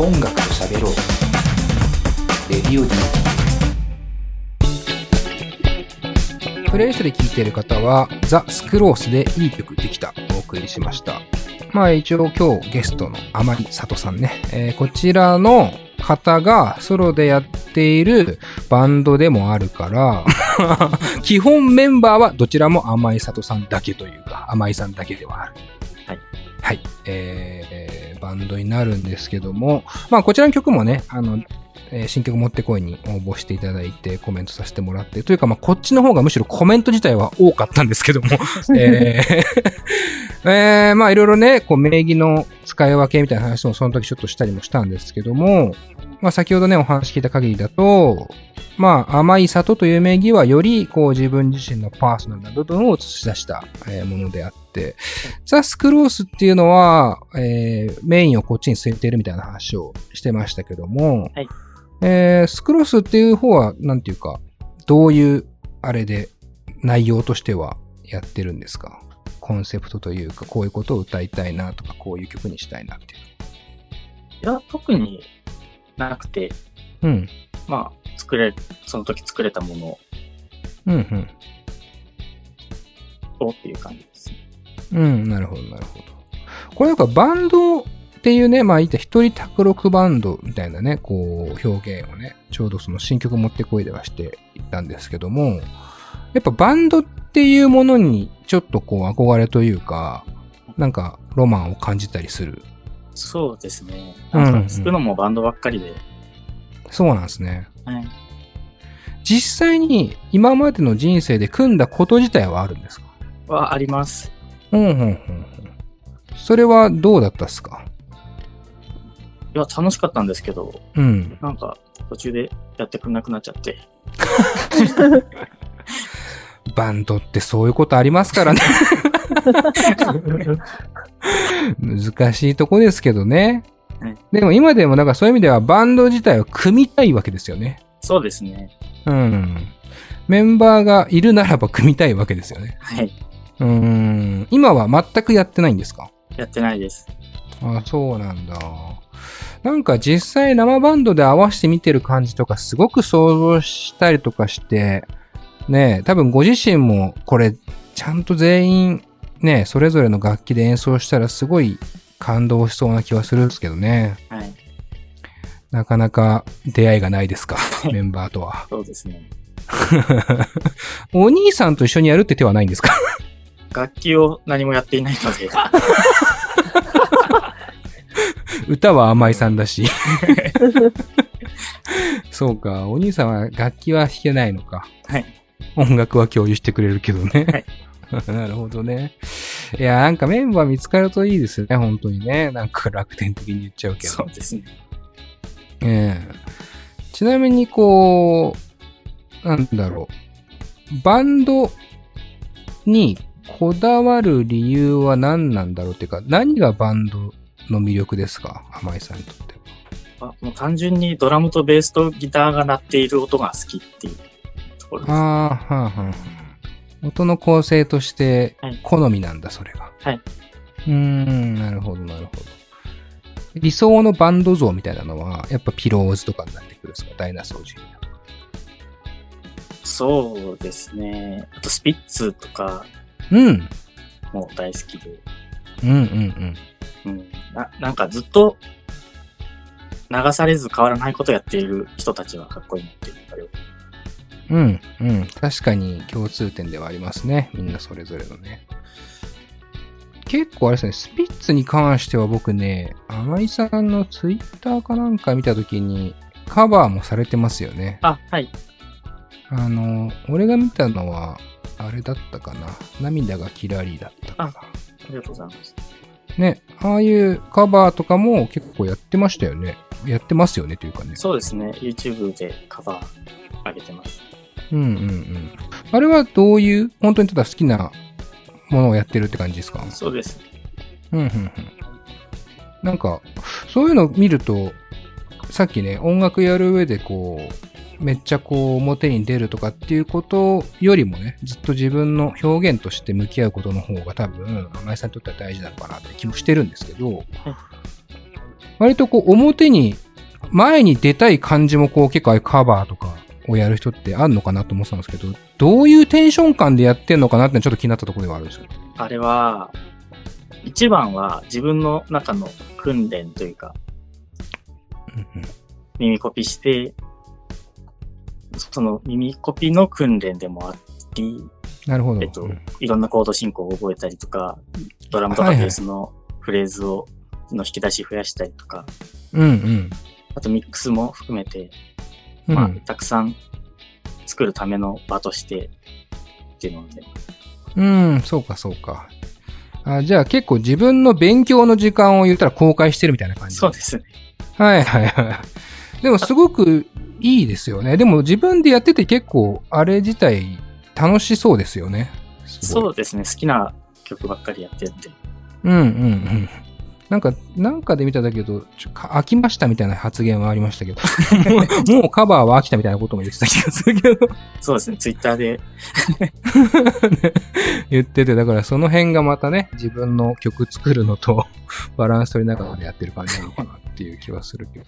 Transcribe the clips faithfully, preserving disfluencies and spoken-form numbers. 音楽と喋ろうレディオ D。 プレイスで聴いている方はザ・スクロースでいい曲できたお送りしました。まあ一応今日ゲストのあまりさとさんね、えー、こちらの方がソロでやっているバンドでもあるから基本メンバーはどちらも甘井里さんだけというか甘井さんだけではある。はい、はいえー、バンドになるんですけども、まあこちらの曲もねあの、えー、新曲持ってこいに応募していただいてコメントさせてもらってというかまあこっちの方がむしろコメント自体は多かったんですけどもえー、えー、まあいろいろねこう名義の使い分けみたいな話もその時ちょっとしたりもしたんですけども、まあ先ほどねお話聞いた限りだと、まあ甘い里という名義はよりこう自分自身のパーソナルな部分を映し出したものであって、ザ・スクロースっていうのは、えー、メインをこっちに据えているみたいな話をしてましたけども、はいえー、スクロースっていう方はなんていうかどういうあれで内容としてはやってるんですか？コンセプトというかこういうことを歌いたいなとかこういう曲にしたいなっていう。いや特になくて、うん、まあ作れその時作れたものを、うんうん、そうっていう感じですね。うん、なるほどなるほど。これなんかバンドっていうね、まあいった一人卓録バンドみたいなね、こう表現をね、ちょうどその新曲持ってこいではしていたんですけども、やっぱバンドっていうものにちょっとこう憧れというか、なんかロマンを感じたりする。そうですね。なんか作るのもバンドばっかりで。うんうん、そうなんですね、はい。実際に今までの人生で組んだこと自体はあるんですか？はあります。うんうんうん。それはどうだったっすか？いや楽しかったんですけど、うん、なんか途中でやってくれなくなっちゃって。バンドってそういうことありますからね難しいとこですけどね、うん、でも今でもなんかそういう意味ではバンド自体は組みたいわけですよね。そうですね。うん。メンバーがいるならば組みたいわけですよね。はい。うーん。今は全くやってないんですか？やってないです。あ、そうなんだ。なんか実際生バンドで合わせて見てる感じとかすごく想像したりとかしてねえ、多分ご自身もこれちゃんと全員ねそれぞれの楽器で演奏したらすごい感動しそうな気はするんですけどね、はい、なかなか出会いがないですかメンバーとは。そうですねお兄さんと一緒にやるって手はないんですか？楽器を何もやっていないので歌は甘井さんだしそうか、お兄さんは楽器は弾けないのか。はい、音楽は共有してくれるけどね、はい、なるほどね。いやなんかメンバー見つかるといいですよね本当にね。なんか楽天的に言っちゃうけど。そうですね、えー、ちなみにこうなんだろうバンドにこだわる理由は何なんだろうっていうか何がバンドの魅力ですか甘井さんにとっては。あもう単純にドラムとベースとギターが鳴っている音が好きっていうところです。あーはーはー音の構成として好みなんだ、はい、それが。はい、うーんなるほどなるほど。理想のバンド像みたいなのはやっぱピローズとかになってくるんですか？ダイナソージュニアとか。そうですね。あとスピッツとかうんもう大好きで、うん、うんうんうんうんな, なんかずっと流されず変わらないことをやっている人たちはかっこいいなっていうのがよく。うんうん確かに共通点ではありますね。みんなそれぞれのね。結構あれですねスピッツに関しては僕ね甘井さんのツイッターかなんか見たときにカバーもされてますよね。あはい。あの俺が見たのはあれだったかな涙がキラリだったかな。あ、ありがとうございます。ね、ああいうカバーとかも結構やってましたよね。やってますよねというかね。そうですね。YouTube でカバー上げてます。うんうんうん。あれはどういう本当にただ好きなものをやってるって感じですか？そうです。うんうんうん。なんかそういうのを見るとさっきね音楽やる上でこうめっちゃこう表に出るとかっていうことよりもねずっと自分の表現として向き合うことの方が多分甘井さんにとっては大事なのかなって気もしてるんですけど、はい、割とこう表に前に出たい感じもこう結構カバーとかをやる人ってあるのかなと思ってたんですけど、どういうテンション感でやってんのかなってちょっと気になったところではあるんですよ。あれは一番は自分の中の訓練というか、うんうん、耳コピしてその耳コピの訓練でもあり、なるほど、えっと、いろんなコード進行を覚えたりとか、ドラムとかベースのフレーズをの引き出し増やしたりとか、うんうん、あとミックスも含めて、まあうん、たくさん作るための場としてっていうので、うん、そうかそうか。あ、じゃあ結構自分の勉強の時間を言ったら公開してるみたいな感じ。そうですね。はいはいはい。でもすごくいいですよね。でも自分でやってて結構あれ自体楽しそうですよね。そうですね。好きな曲ばっかりやってるんで。うんうんうん。なんか、なんかで見ただけど、飽きましたみたいな発言はありましたけど、もうカバーは飽きたみたいなことも言ってた気がするけど。そうですね、ツイッターで言ってて、だからその辺がまたね、自分の曲作るのとバランス取りながらやってる感じなのかなっていう気はするけど。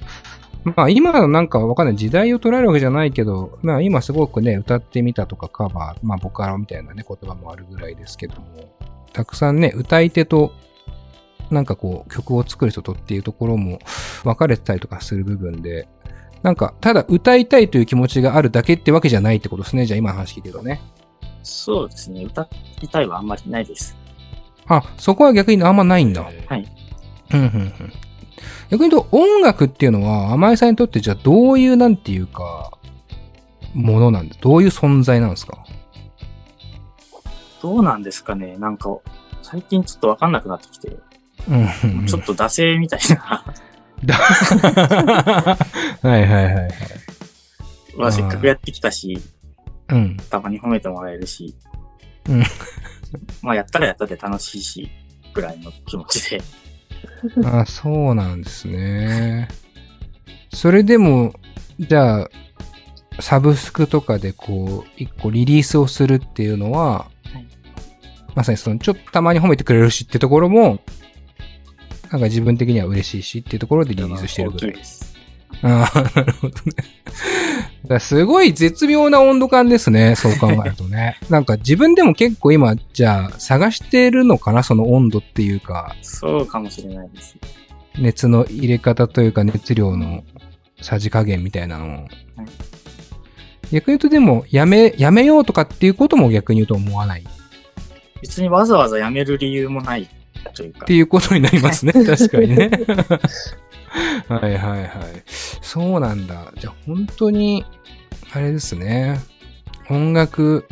まあ今のなんかわかんない、時代を捉えるわけじゃないけど、まあ今すごくね、歌ってみたとかカバー、まあボカロみたいなね、言葉もあるぐらいですけども、たくさんね、歌い手と、なんかこう曲を作る人とっていうところも分かれてたりとかする部分で、なんかただ歌いたいという気持ちがあるだけってわけじゃないってことですね。じゃあ今の話聞いてるとね。そうですね。歌いたいはあんまりないです。あ、そこは逆にあんまないんだ。はい。うんうんうん。逆に言うと音楽っていうのは甘井さんにとってじゃあどういうなんていうかものなんで、どういう存在なんですか。どうなんですかね。なんか最近ちょっと分かんなくなってきて。うんうんうん、ちょっと惰性みたいなはいはいはいはい、まあ、せっかくやってきたし、うん、たまに褒めてもらえるし、うん、まあやったらやったで楽しいしぐらいの気持ちであ、そうなんですね。それでもじゃあサブスクとかでこう一個リリースをするっていうのは、はい、まさにそのちょっとたまに褒めてくれるしってところもなんか自分的には嬉しいしっていうところでリリースしてるぐらい。ああ、なるほどね。だからすごい絶妙な温度感ですね。そう考えるとね。なんか自分でも結構今、じゃあ探してるのかな、その温度っていうか。そうかもしれないです。熱の入れ方というか熱量のさじ加減みたいなのを。はい、逆に言うとでも、やめ、やめようとかっていうことも逆に言うと思わない。別にわざわざやめる理由もない。というかっていうことになりますね。確かにね。はいはいはい。そうなんだ。じゃあ本当に、あれですね。音楽、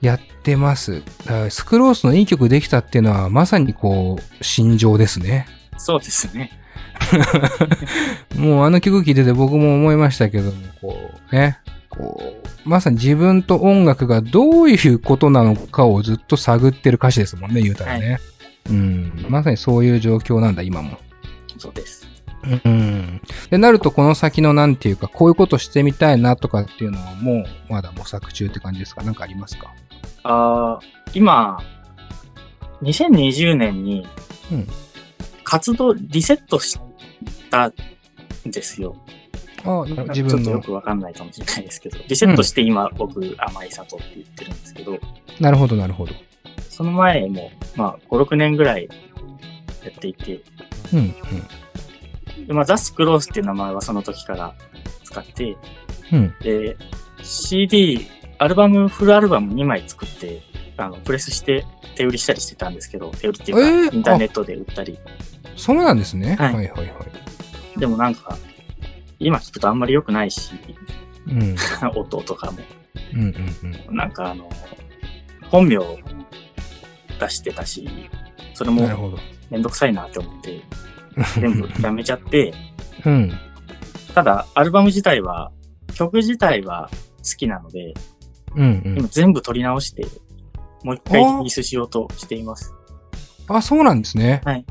やってます。スクロースのいい曲できたっていうのは、まさにこう、心情ですね。そうですね。もうあの曲聴いてて僕も思いましたけども、こうね。こうまさに自分と音楽がどういうことなのかをずっと探ってる歌詞ですもんね、言うたらね、はい、うん、まさにそういう状況なんだ今も。そうです、うん、でなるとこの先のなんていうかこういうことしてみたいなとかっていうのはもうまだ模索中って感じですか。なんかありますか。あ、今にせんにじゅうねんに活動リセットしたんですよ。ああ、自分のちょっとよくわかんないかもしれないですけど、リセットして今、うん、僕甘井里って言ってるんですけど。なるほどなるほど。その前もまあごろくねんぐらいやっていて、うんうん、でまあザ・スクロースっていう名前はその時から使って、うん、で シーディー アルバムフルアルバムにまい作ってあのプレスして手売りしたりしてたんですけど、手売りっていうか、えー、インターネットで売ったり。そうなんですね、はい、はいはいはい。でもなんか今聞くとあんまり良くないし、うん、音とかも、うんうんうん、なんかあの本名を出してたし、それもめんどくさいなって思って全部やめちゃって、うん、ただアルバム自体は曲自体は好きなので、うんうん、今全部撮り直してもう一回リリースしようとしています。ああ、そうなんですね。はい。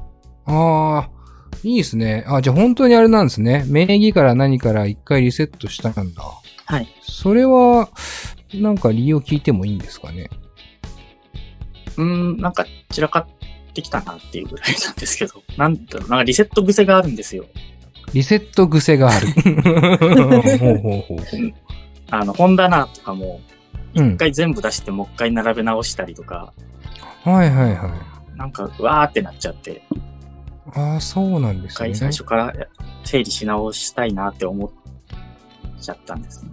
ああ。いいですね。あ、じゃあ本当にあれなんですね。名義から何から一回リセットしたんだ。はい。それは、なんか理由を聞いてもいいんですかね。うーん、なんか散らかっってきたなっていうぐらいなんですけど、なんだろう、なんかリセット癖があるんですよ。リセット癖がある。ほうほうほう。あの、本棚とかも、一回全部出して、もう一回並べ直したりとか。うん、はいはいはい。なんか、わーってなっちゃって。ああ、そうなんですね。一回最初から整理し直したいなって思っちゃったんですね。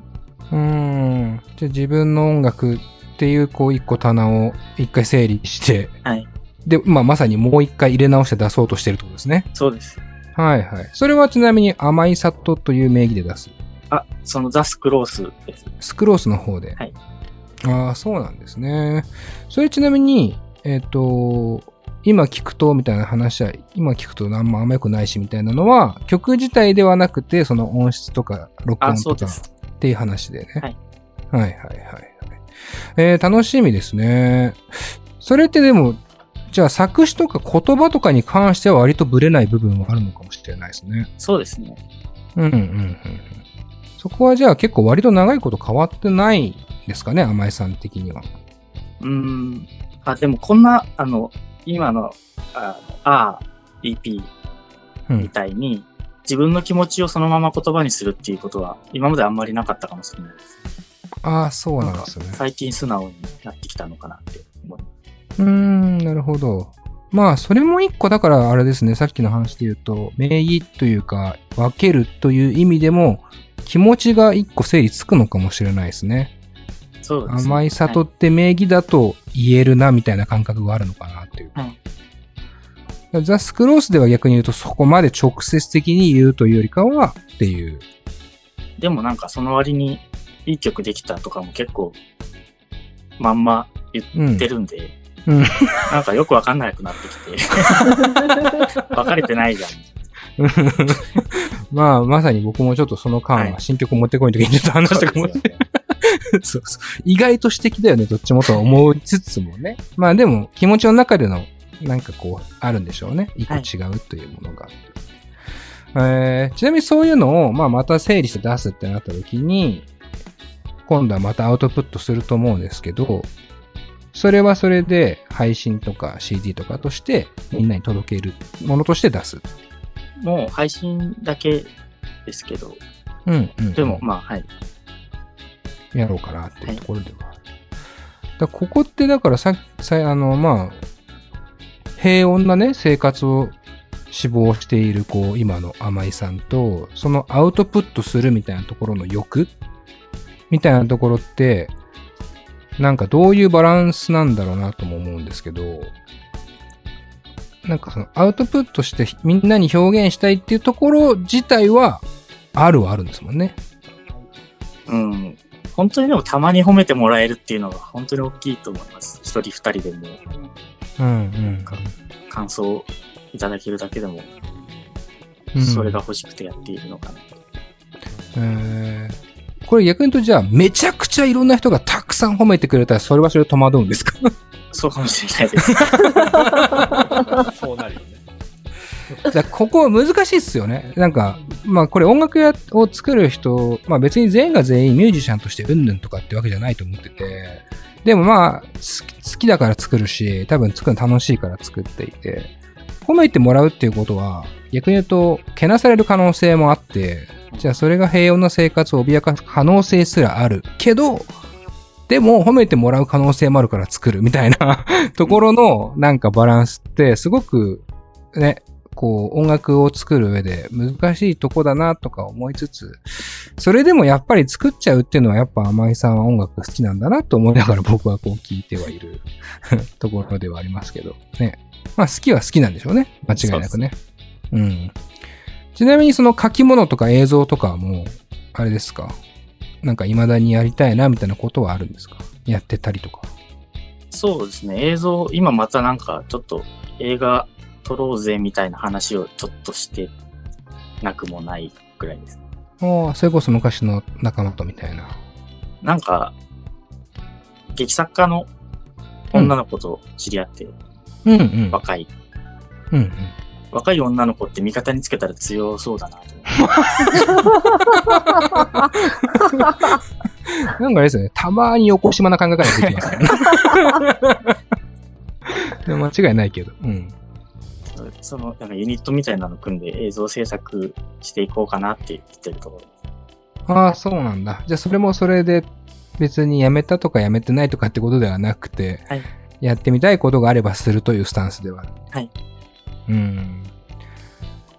うーん。じゃあ自分の音楽っていう、こう、一個棚を一回整理して。はい。で、まあ、まさにもう一回入れ直して出そうとしてるってことですね。そうです。はいはい。それはちなみに甘い里という名義で出す。あ、そのザ・スクロースです。スクロースの方で。はい。ああ、そうなんですね。それちなみに、えっと、今聞くとみたいな話は、今聞くとあんま甘くないしみたいなのは、曲自体ではなくて、その音質とか録音とかっていう話でね。はい。はいはいはい、はい。えー、楽しみですね。それってでも、じゃあ作詞とか言葉とかに関しては割とブレない部分はあるのかもしれないですね。そうですね。うんうんうん。そこはじゃあ結構割と長いこと変わってないですかね、甘井さん的には。うーん。あ、でもこんな、あの、今の、ああ、イーピー みたいに、うん、自分の気持ちをそのまま言葉にするっていうことは今まであんまりなかったかもしれないです。ああ、そうなんですね。最近素直になってきたのかなって思います。うーん、なるほど。まあ、それも一個だからあれですね、さっきの話で言うと、名義というか、分けるという意味でも、気持ちが一個整理つくのかもしれないですね。そうですね。甘い里って名義だと言えるな、みたいな感覚があるのかなっていう。はい、ザ・スクロースでは逆に言うと、そこまで直接的に言うというよりかは、っていう。でもなんかその割に、いい曲できたとかも結構、まんま言ってるんで、うんうん、なんかよくわかんなくなってきて。分かれてないじゃん。まあ、まさに僕もちょっとその間は新曲持ってこいときにちょっと話したかもしれない。そうそう。意外と指摘だよね、どっちもとは思いつつもね。まあでも、気持ちの中での、なんかこう、あるんでしょうね。一個違うというものが。はい、えー、ちなみにそういうのを、まあまた整理して出すってなったときに、今度はまたアウトプットすると思うんですけど、それはそれで配信とか シーディー とかとしてみんなに届けるものとして出す。もう配信だけですけど。うんうん。でもまあはい。やろうかなっていうところでは。はい、だここってだからさっき、あのまあ、平穏なね、生活を志望しているこう今の甘井さんと、そのアウトプットするみたいなところの欲みたいなところって、なんかどういうバランスなんだろうなとも思うんですけど、なんかそのアウトプットしてみんなに表現したいっていうところ自体はあるはあるんですもんね。うん。本当にでもたまに褒めてもらえるっていうのが本当に大きいと思います。一人二人でも。うんうん。感想をいただけるだけでも、それが欲しくてやっているのかなと。うん。えーこれ逆に言うとじゃあめちゃくちゃいろんな人がたくさん褒めてくれたらそれはそれ戸惑うんですか？そうかもしれないです。そうなるよね。じゃあここ難しいっすよね。なんかまあこれ音楽屋を作る人、まあ別に全員が全員ミュージシャンとしてうんぬんとかってわけじゃないと思ってて、でもまあ好きだから作るし、多分作るの楽しいから作っていて、褒めてもらうっていうことは逆に言うとけなされる可能性もあって。じゃあそれが平穏な生活を脅かす可能性すらあるけど、でも褒めてもらう可能性もあるから作るみたいなところのなんかバランスってすごくね、こう音楽を作る上で難しいとこだなとか思いつつ、それでもやっぱり作っちゃうっていうのはやっぱ甘井さんは音楽好きなんだなと思いながら僕はこう聞いてはいるところではありますけどね。まあ好きは好きなんでしょうね。間違いなくね。うん。ちなみにその書き物とか映像とかも、あれですか？なんか未だにやりたいなみたいなことはあるんですか？やってたりとか。そうですね。映像、今またなんかちょっと映画撮ろうぜみたいな話をちょっとしてなくもないくらいです。ああ、それこそ昔の仲間とみたいな。なんか、劇作家の女の子と知り合って、うんうん、若い。うんうん若い女の子って味方につけたら強そうだなと思って。なんかあれですよね。たまに横島な感覚が出てきますね。でも間違いないけど、うん。そのなんかユニットみたいなの組んで映像制作していこうかなって言ってるところ。ああ、そうなんだ。じゃあそれもそれで別にやめたとかやめてないとかってことではなくて、はい、やってみたいことがあればするというスタンスでは。はい。うん。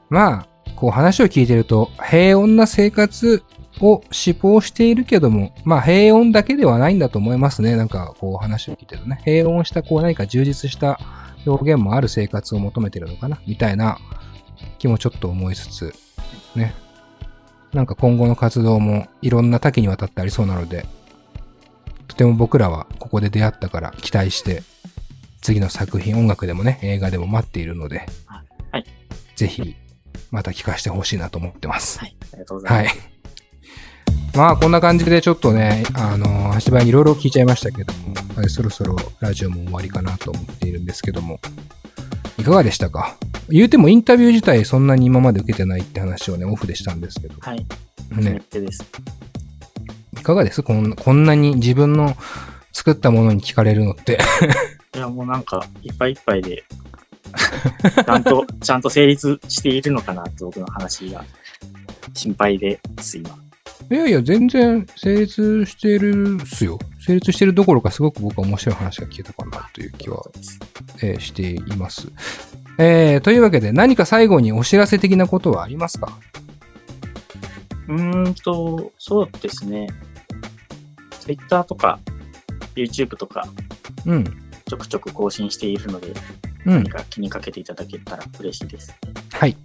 まあこう話を聞いてると平穏な生活を志望しているけども、まあ平穏だけではないんだと思いますね。なんかこう話を聞いてるとね、平穏したこう何か充実した表現もある生活を求めてるのかなみたいな気もちょっと思いつつね。なんか今後の活動もいろんな多岐にわたってありそうなので、とても僕らはここで出会ったから期待して次の作品、音楽でもね映画でも待っているので、はい、ぜひまた聞かせてほしいなと思ってます。はい、ありがとうございます。はい。まあこんな感じでちょっとね、あのー、足早にいろいろ聞いちゃいましたけども、はい、そろそろラジオも終わりかなと思っているんですけども、いかがでしたか？言うてもインタビュー自体そんなに今まで受けてないって話をね、オフでしたんですけど。はい。ね。です。いかがです？こん、こんなに自分の作ったものに聞かれるのって。いやもうなんか、いっぱいいっぱいで、ちゃんと、ちゃんと成立しているのかなって僕の話が心配です、今。いやいや、全然成立してるっすよ。成立してるどころかすごく僕は面白い話が聞けたかなという気は、えー、しています、えー。というわけで何か最後にお知らせ的なことはありますか？うーんと、そうですね。Twitter とか YouTube とか、うん、ちょくちょく更新しているので、うん、何か気にかけていただけたら嬉しいです。はい。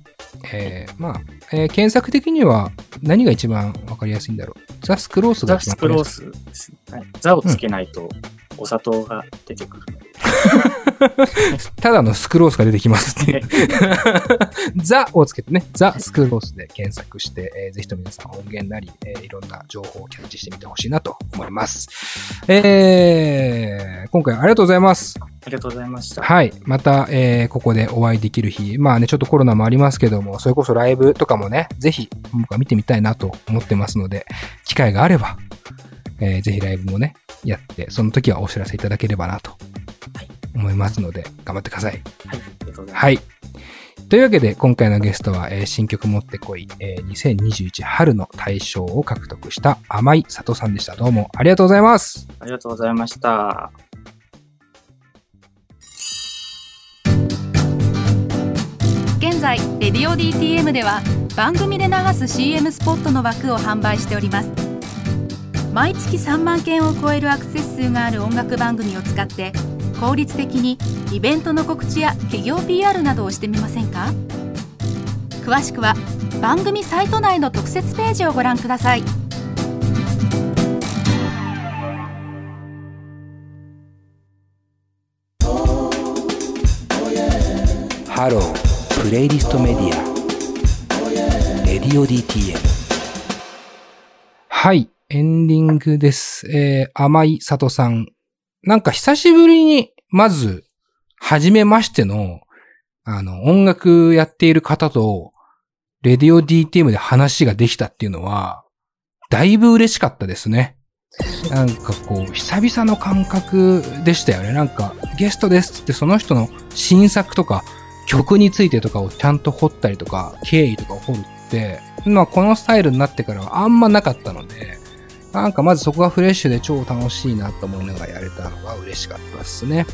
えー、まあ、えー、検索的には何が一番わかりやすいんだろう。ザスクロースが一番わかりやすい。ザスクロースですね。はい、ザをつけないとお砂糖が出てくる。うん、ただのスクロースが出てきますって。ザをつけてね、ザスクロースで検索して、えー、ぜひと皆さん音源なり、えー、いろんな情報をキャッチしてみてほしいなと思います。えー、今回ありがとうございます。ありがとうございました。はい。また、えー、ここでお会いできる日。まあね、ちょっとコロナもありますけども、それこそライブとかもね、ぜひ僕は見てみたいなと思ってますので、機会があれば、えー、ぜひライブもね、やって、その時はお知らせいただければなと思いますので、頑張ってください。はい。ありがとうございます。はい。というわけで、今回のゲストは、えー、新曲持ってこい、えー、にせんにじゅういち春の大賞を獲得した甘井里さんでした。どうもありがとうございます。ありがとうございました。現在、レディオ ディーティーエム では番組で流す シーエム スポットの枠を販売しております。毎月さんまんけんを超えるアクセス数がある音楽番組を使って効率的にイベントの告知や企業 ピーアール などをしてみませんか？詳しくは番組サイト内の特設ページをご覧ください。ハロープレイリストメディアレディオ ディーティーエム。 はい、エンディングです。えー、甘井里さん、なんか久しぶりにまず初めましてのあの音楽やっている方とレディオ ディーティーエム で話ができたっていうのはだいぶ嬉しかったですね。なんかこう久々の感覚でしたよね。なんかゲストですってその人の新作とか曲についてとかをちゃんと掘ったりとか経緯とかを掘るって、まあこのスタイルになってからはあんまなかったので、なんかまずそこがフレッシュで超楽しいなと思いながらやれたのが嬉しかったですね。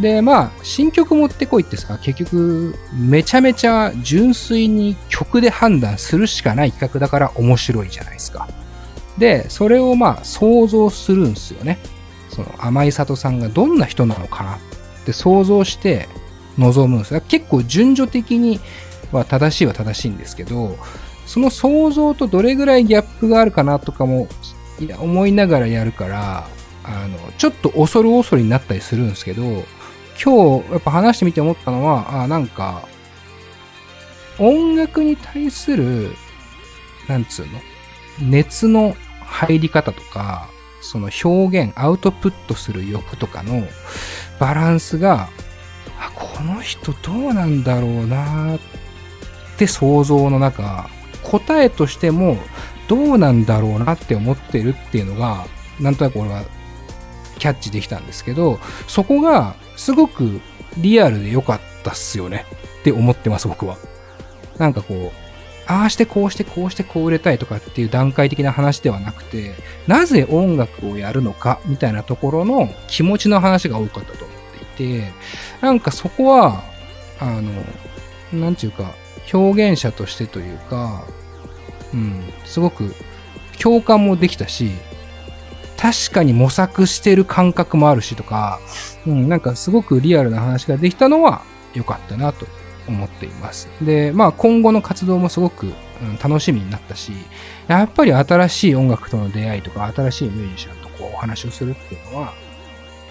で、まあ新曲持ってこいってさ、結局めちゃめちゃ純粋に曲で判断するしかない企画だから面白いじゃないですか。で、それをまあ想像するんですよね。その甘井里さんがどんな人なのかなって想像して、望むんです。結構順序的には正しいは正しいんですけど、その想像とどれぐらいギャップがあるかなとかもいや思いながらやるから、あのちょっと恐る恐るになったりするんですけど、今日やっぱ話してみて思ったのは、あ、なんか音楽に対するなんつうの熱の入り方とか、その表現アウトプットする欲とかのバランスが、あ、この人どうなんだろうなって想像の中、答えとしてもどうなんだろうなって思ってるっていうのがなんとなく俺はキャッチできたんですけど、そこがすごくリアルで良かったっすよねって思ってます、僕は。なんかこう、ああしてこうしてこうしてこう売れたいとかっていう段階的な話ではなくて、なぜ音楽をやるのかみたいなところの気持ちの話が多かったと思っていて、なんかそこは、あの、なんていうか、表現者としてというか、うん、すごく共感もできたし、確かに模索してる感覚もあるしとか、うん、なんかすごくリアルな話ができたのは良かったなと思っています。で、まあ今後の活動もすごく、うん、楽しみになったし、やっぱり新しい音楽との出会いとか、新しいミュージシャンとこうお話をするっていうのは、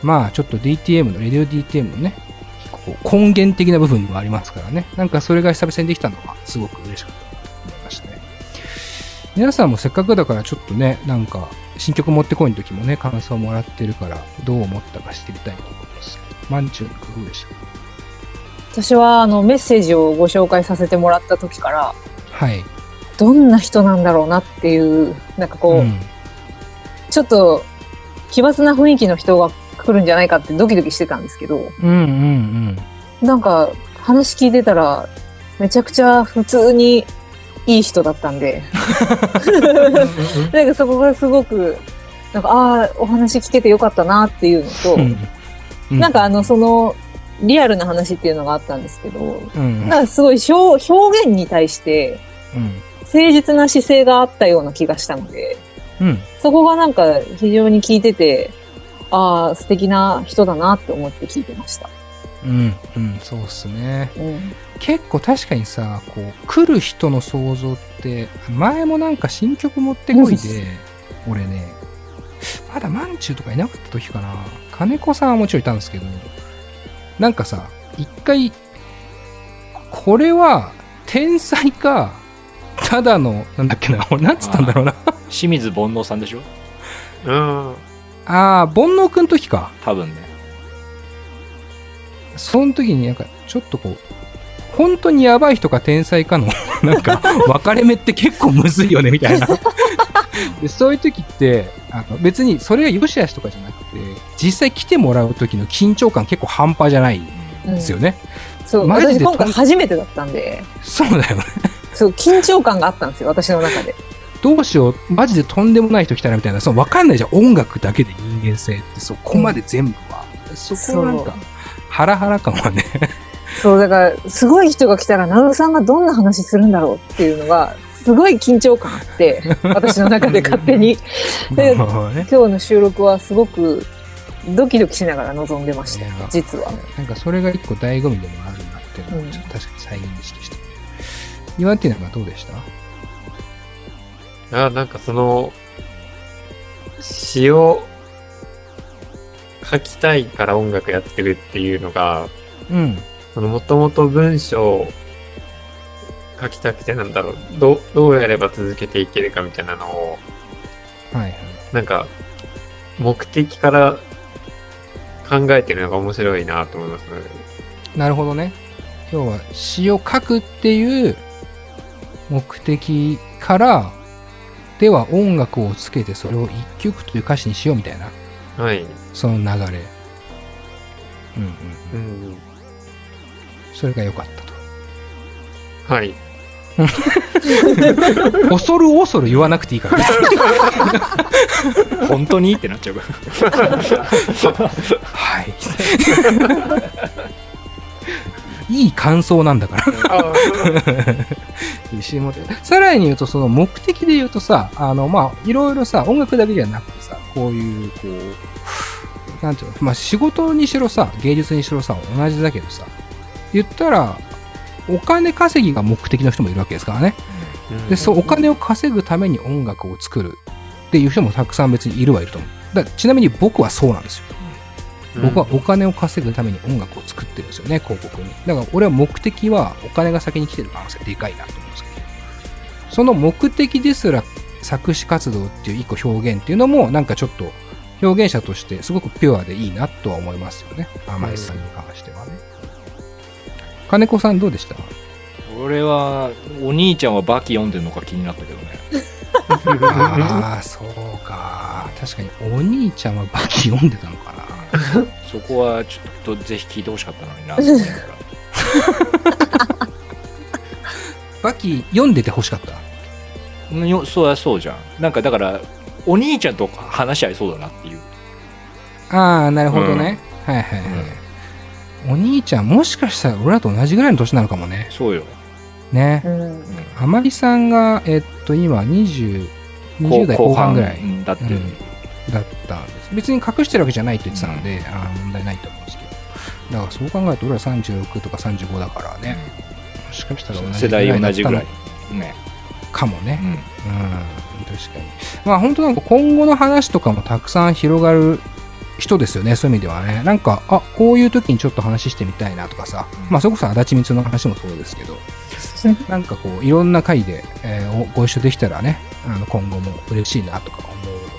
まあちょっと ディーティーエム の、レディオ ディーティーエム のね、こう根源的な部分もありますからね。なんかそれが久々にできたのがすごく嬉しかったと思いましたね。皆さんもせっかくだからちょっとね、なんか新曲持ってこいの時もね、感想をもらってるから、どう思ったか知ってみたいと思います。まんちゅうの工夫でした。私はあのメッセージをご紹介させてもらった時から、はい、どんな人なんだろうなっていう、なんかこう、うん、ちょっと奇抜な雰囲気の人が来るんじゃないかってドキドキしてたんですけど、うんうんうん、なんか話聞いてたらめちゃくちゃ普通にいい人だったんでなんかそこがすごくなんかああお話聞けてよかったなっていうのと、うんうん、なんかあのそのリアルな話っていうのがあったんですけど、うん、なんかすごい表現に対して誠実な姿勢があったような気がしたので、うん、そこがなんか非常に聞いててああ素敵な人だなって思って聞いてました。うんうんそうっすね、うん。結構確かにさこう来る人の想像って前もなんか新曲持ってこいで、うん、俺ねまだまんちゅうとかいなかった時かな金子さんはもちろんいたんですけど。なんかさ、一回、これは、天才か、ただの、なんだっけな、俺、なんつったんだろうな。清水煩悩さんでしょうん。ああ、煩悩くん時か。多分ね。その時になんか、ちょっとこう、本当にやばい人か天才かの、なんか、分かれ目って結構むずいよね、みたいな。でそういう時ってあの別にそれが良し悪しとかじゃなくて実際来てもらう時の緊張感結構半端じゃないんですよね、うん、そうマジで私今回初めてだったんでそうだよねそう緊張感があったんですよ私の中でどうしようマジでとんでもない人来たらみたいなその分かんないじゃん音楽だけで人間性ってそこまで全部は、うん、そこなんかハラハラ感はねそうだからすごい人が来たらナウさんがどんな話するんだろうっていうのがすごい緊張感あって私の中で勝手にで今日の収録はすごくドキドキしながら臨んでました実はなんかそれが一個醍醐味でもあるなっていうのをちょっと確かに再認識して岩手なんかどうでした？あなんかその詩を書きたいから音楽やってるっていうのがもともと文章書きたくてなんだろう ど, どうやれば続けていけるかみたいなのを、はいはい、なんか目的から考えてるのが面白いなと思います、ね、なるほどね要は詩を書くっていう目的からでは音楽をつけてそれを一曲という歌詞にしようみたいな、はい、その流れ、うんうんうん、それが良かったとはい恐る恐る言わなくていいから本当にってなっちゃうはいいい感想なんだからさらに言うとその目的で言うとさあのまあいろいろさ音楽だけじゃなくてさこういうこうなんていうのまあ仕事にしろさ芸術にしろさ同じだけどさ言ったらお金稼ぎが目的の人もいるわけですからね、うん、でそうお金を稼ぐために音楽を作るっていう人もたくさん別にいるはいると思うだちなみに僕はそうなんですよ、うん、僕はお金を稼ぐために音楽を作ってるんですよね広告にだから俺は目的はお金が先に来てる可能性でかいなと思うんですけどその目的ですら作詞活動っていう一個表現っていうのもなんかちょっと表現者としてすごくピュアでいいなとは思いますよね甘井さんに関してはね、うん金子さんどうでした？俺はお兄ちゃんはバキ読んでるのか気になったけどねああそうか確かにお兄ちゃんはバキ読んでたのかなそこはちょっとぜひ聞いてほしかったのになって思いながら。バキ読んでてほしかった。よ、そうだそうじゃん。なんかだからお兄ちゃんと話し合いそうだなっていう。ああ、なるほどね。うん、はいはいはい。うん、お兄ちゃんもしかしたら俺らと同じぐらいの年なのかもね。そうよ。ね。うん、あまりさんがえっと今にじゅう、にじゅう代後半ぐらいだって、うん、だったんです。別に隠してるわけじゃないって言ってたので、うん、ああ問題ないと思うんですけど。だからそう考えると俺らさんじゅうろくとかさんじゅうごだからね。もしかしたら同じぐらいだったの世代同じぐらいね。かもね。うん。うん、確かに。まあ本当なんか今後の話とかもたくさん広がる人ですよね、そういう意味ではね。なんかあこういう時にちょっと話してみたいなとかさ、うん、まあそれこそ足立光の話もそうですけど、なんかこういろんな回で、えー、ご一緒できたらね、あの今後も嬉しいなとか思うので、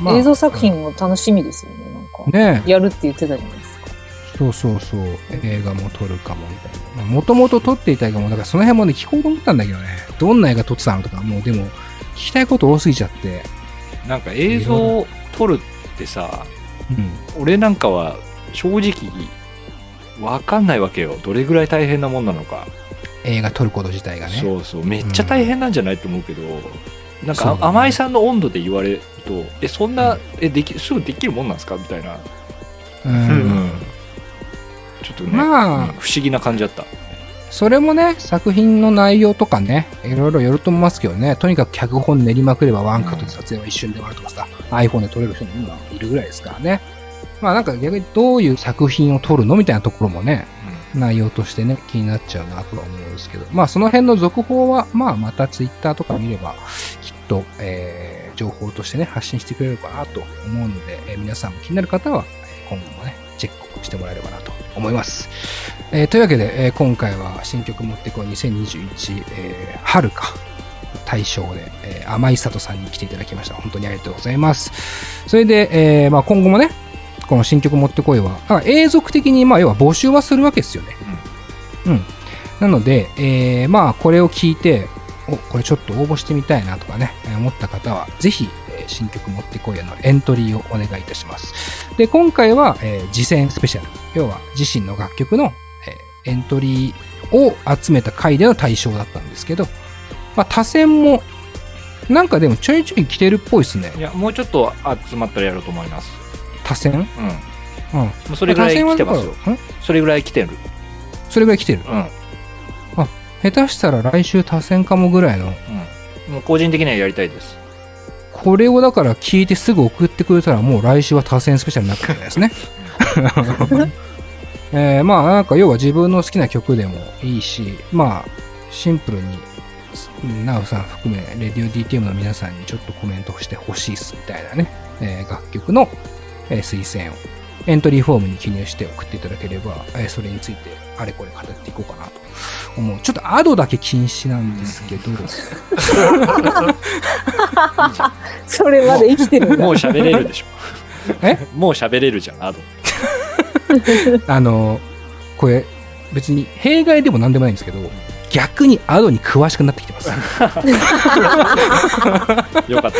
まあ、映像作品も楽しみですよね、うん、なんかねやるって言ってたじゃないですか。そうそうそう、映画も撮るかもみたいな、もともと撮っていた映画もだからその辺もね聞こうと思ったんだけどね、どんな映画撮ってたのとか、もうでも聞きたいこと多すぎちゃって、なんか映像を撮るってさ、うん、俺なんかは正直分かんないわけよ、どれぐらい大変なもんなのか、映画撮ること自体がね。そうそう、めっちゃ大変なんじゃないと思うけど、うん、なんか、ね、甘井さんの温度で言われると、えそんな、うん、えできすぐできるもんなんですかみたいな、うん、うん、ちょっとね、まあ、不思議な感じだった。それもね作品の内容とかねいろいろよると思いますけどね、とにかく脚本練りまくればワンカットで撮影は一瞬で終わるとかさ、うん、iPhone で撮れる人も今いるぐらいですからね。まあなんか逆にどういう作品を撮るのみたいなところもね、うん、内容としてね気になっちゃうなとは思うんですけど、まあその辺の続報はまあまた Twitter とか見ればきっと、えー、情報としてね発信してくれるかなと思うので、えー、皆さんも気になる方は今後もねチェックしてもらえればなと思います。えー、というわけで、えー、今回は新曲持ってこいにせんにじゅういち、えー、春か大賞で、えー、甘井里さんに来ていただきました。本当にありがとうございます。それで、えーまあ、今後もねこの新曲持ってこいは永続的に、まあ、要は募集はするわけですよね。うん。うん、なので、えー、まあこれを聞いておこれちょっと応募してみたいなとかね思った方はぜひ。新曲持ってこいやのエントリーをお願いいたします。で、今回は、えー、次戦スペシャル。要は自身の楽曲の、えー、エントリーを集めた回での対象だったんですけど、まあ、他戦も、なんかでもちょいちょい来てるっぽいですね。いや、もうちょっと集まったらやろうと思います。他戦？うん。うん。もうそれぐらい来てますよ。それぐらい来てる。それぐらい来てる。うん。あ、下手したら来週他戦かもぐらいの。うん。もう個人的にはやりたいです。これをだから聞いてすぐ送ってくれたらもう来週は多選スペシャルになってるんですね、えー、まあなんか要は自分の好きな曲でもいいし、まあシンプルにナウさん含めレディオ ディーティーエム の皆さんにちょっとコメントしてほしいっすみたいなね、えー、楽曲の推薦をエントリーフォームに記入して送っていただければ、えー、それについてあれこれ語っていこうかなと思う。ちょっとアドだけ禁止なんですけど、うん、それまで生きてるんだ。もう喋れるでしょ。え？もう喋れるじゃんアド。あのこれ別に弊害でもなんでもないんですけど、逆にアドに詳しくなってきてます。よかっ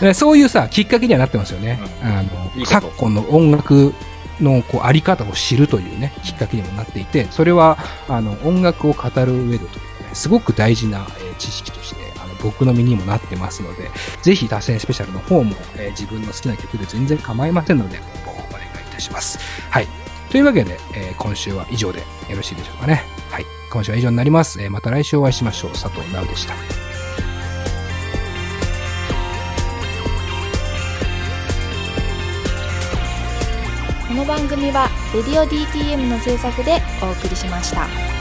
た。そういうさきっかけにはなってますよね、うん、あのいい昨今の音楽のこうあり方を知るというねきっかけにもなっていて、それはあの音楽を語る上でというか、ね、すごく大事な、えー、知識としてあの僕の身にもなってますので、ぜひ多選スペシャルの方も、えー、自分の好きな曲で全然構いませんのでご応募お願いいたします。はい、というわけで、えー、今週は以上でよろしいでしょうかね。はい、今週は以上になります。えー、また来週お会いしましょう。佐藤直でした。この番組はレディオ ディーティーエム の制作でお送りしました。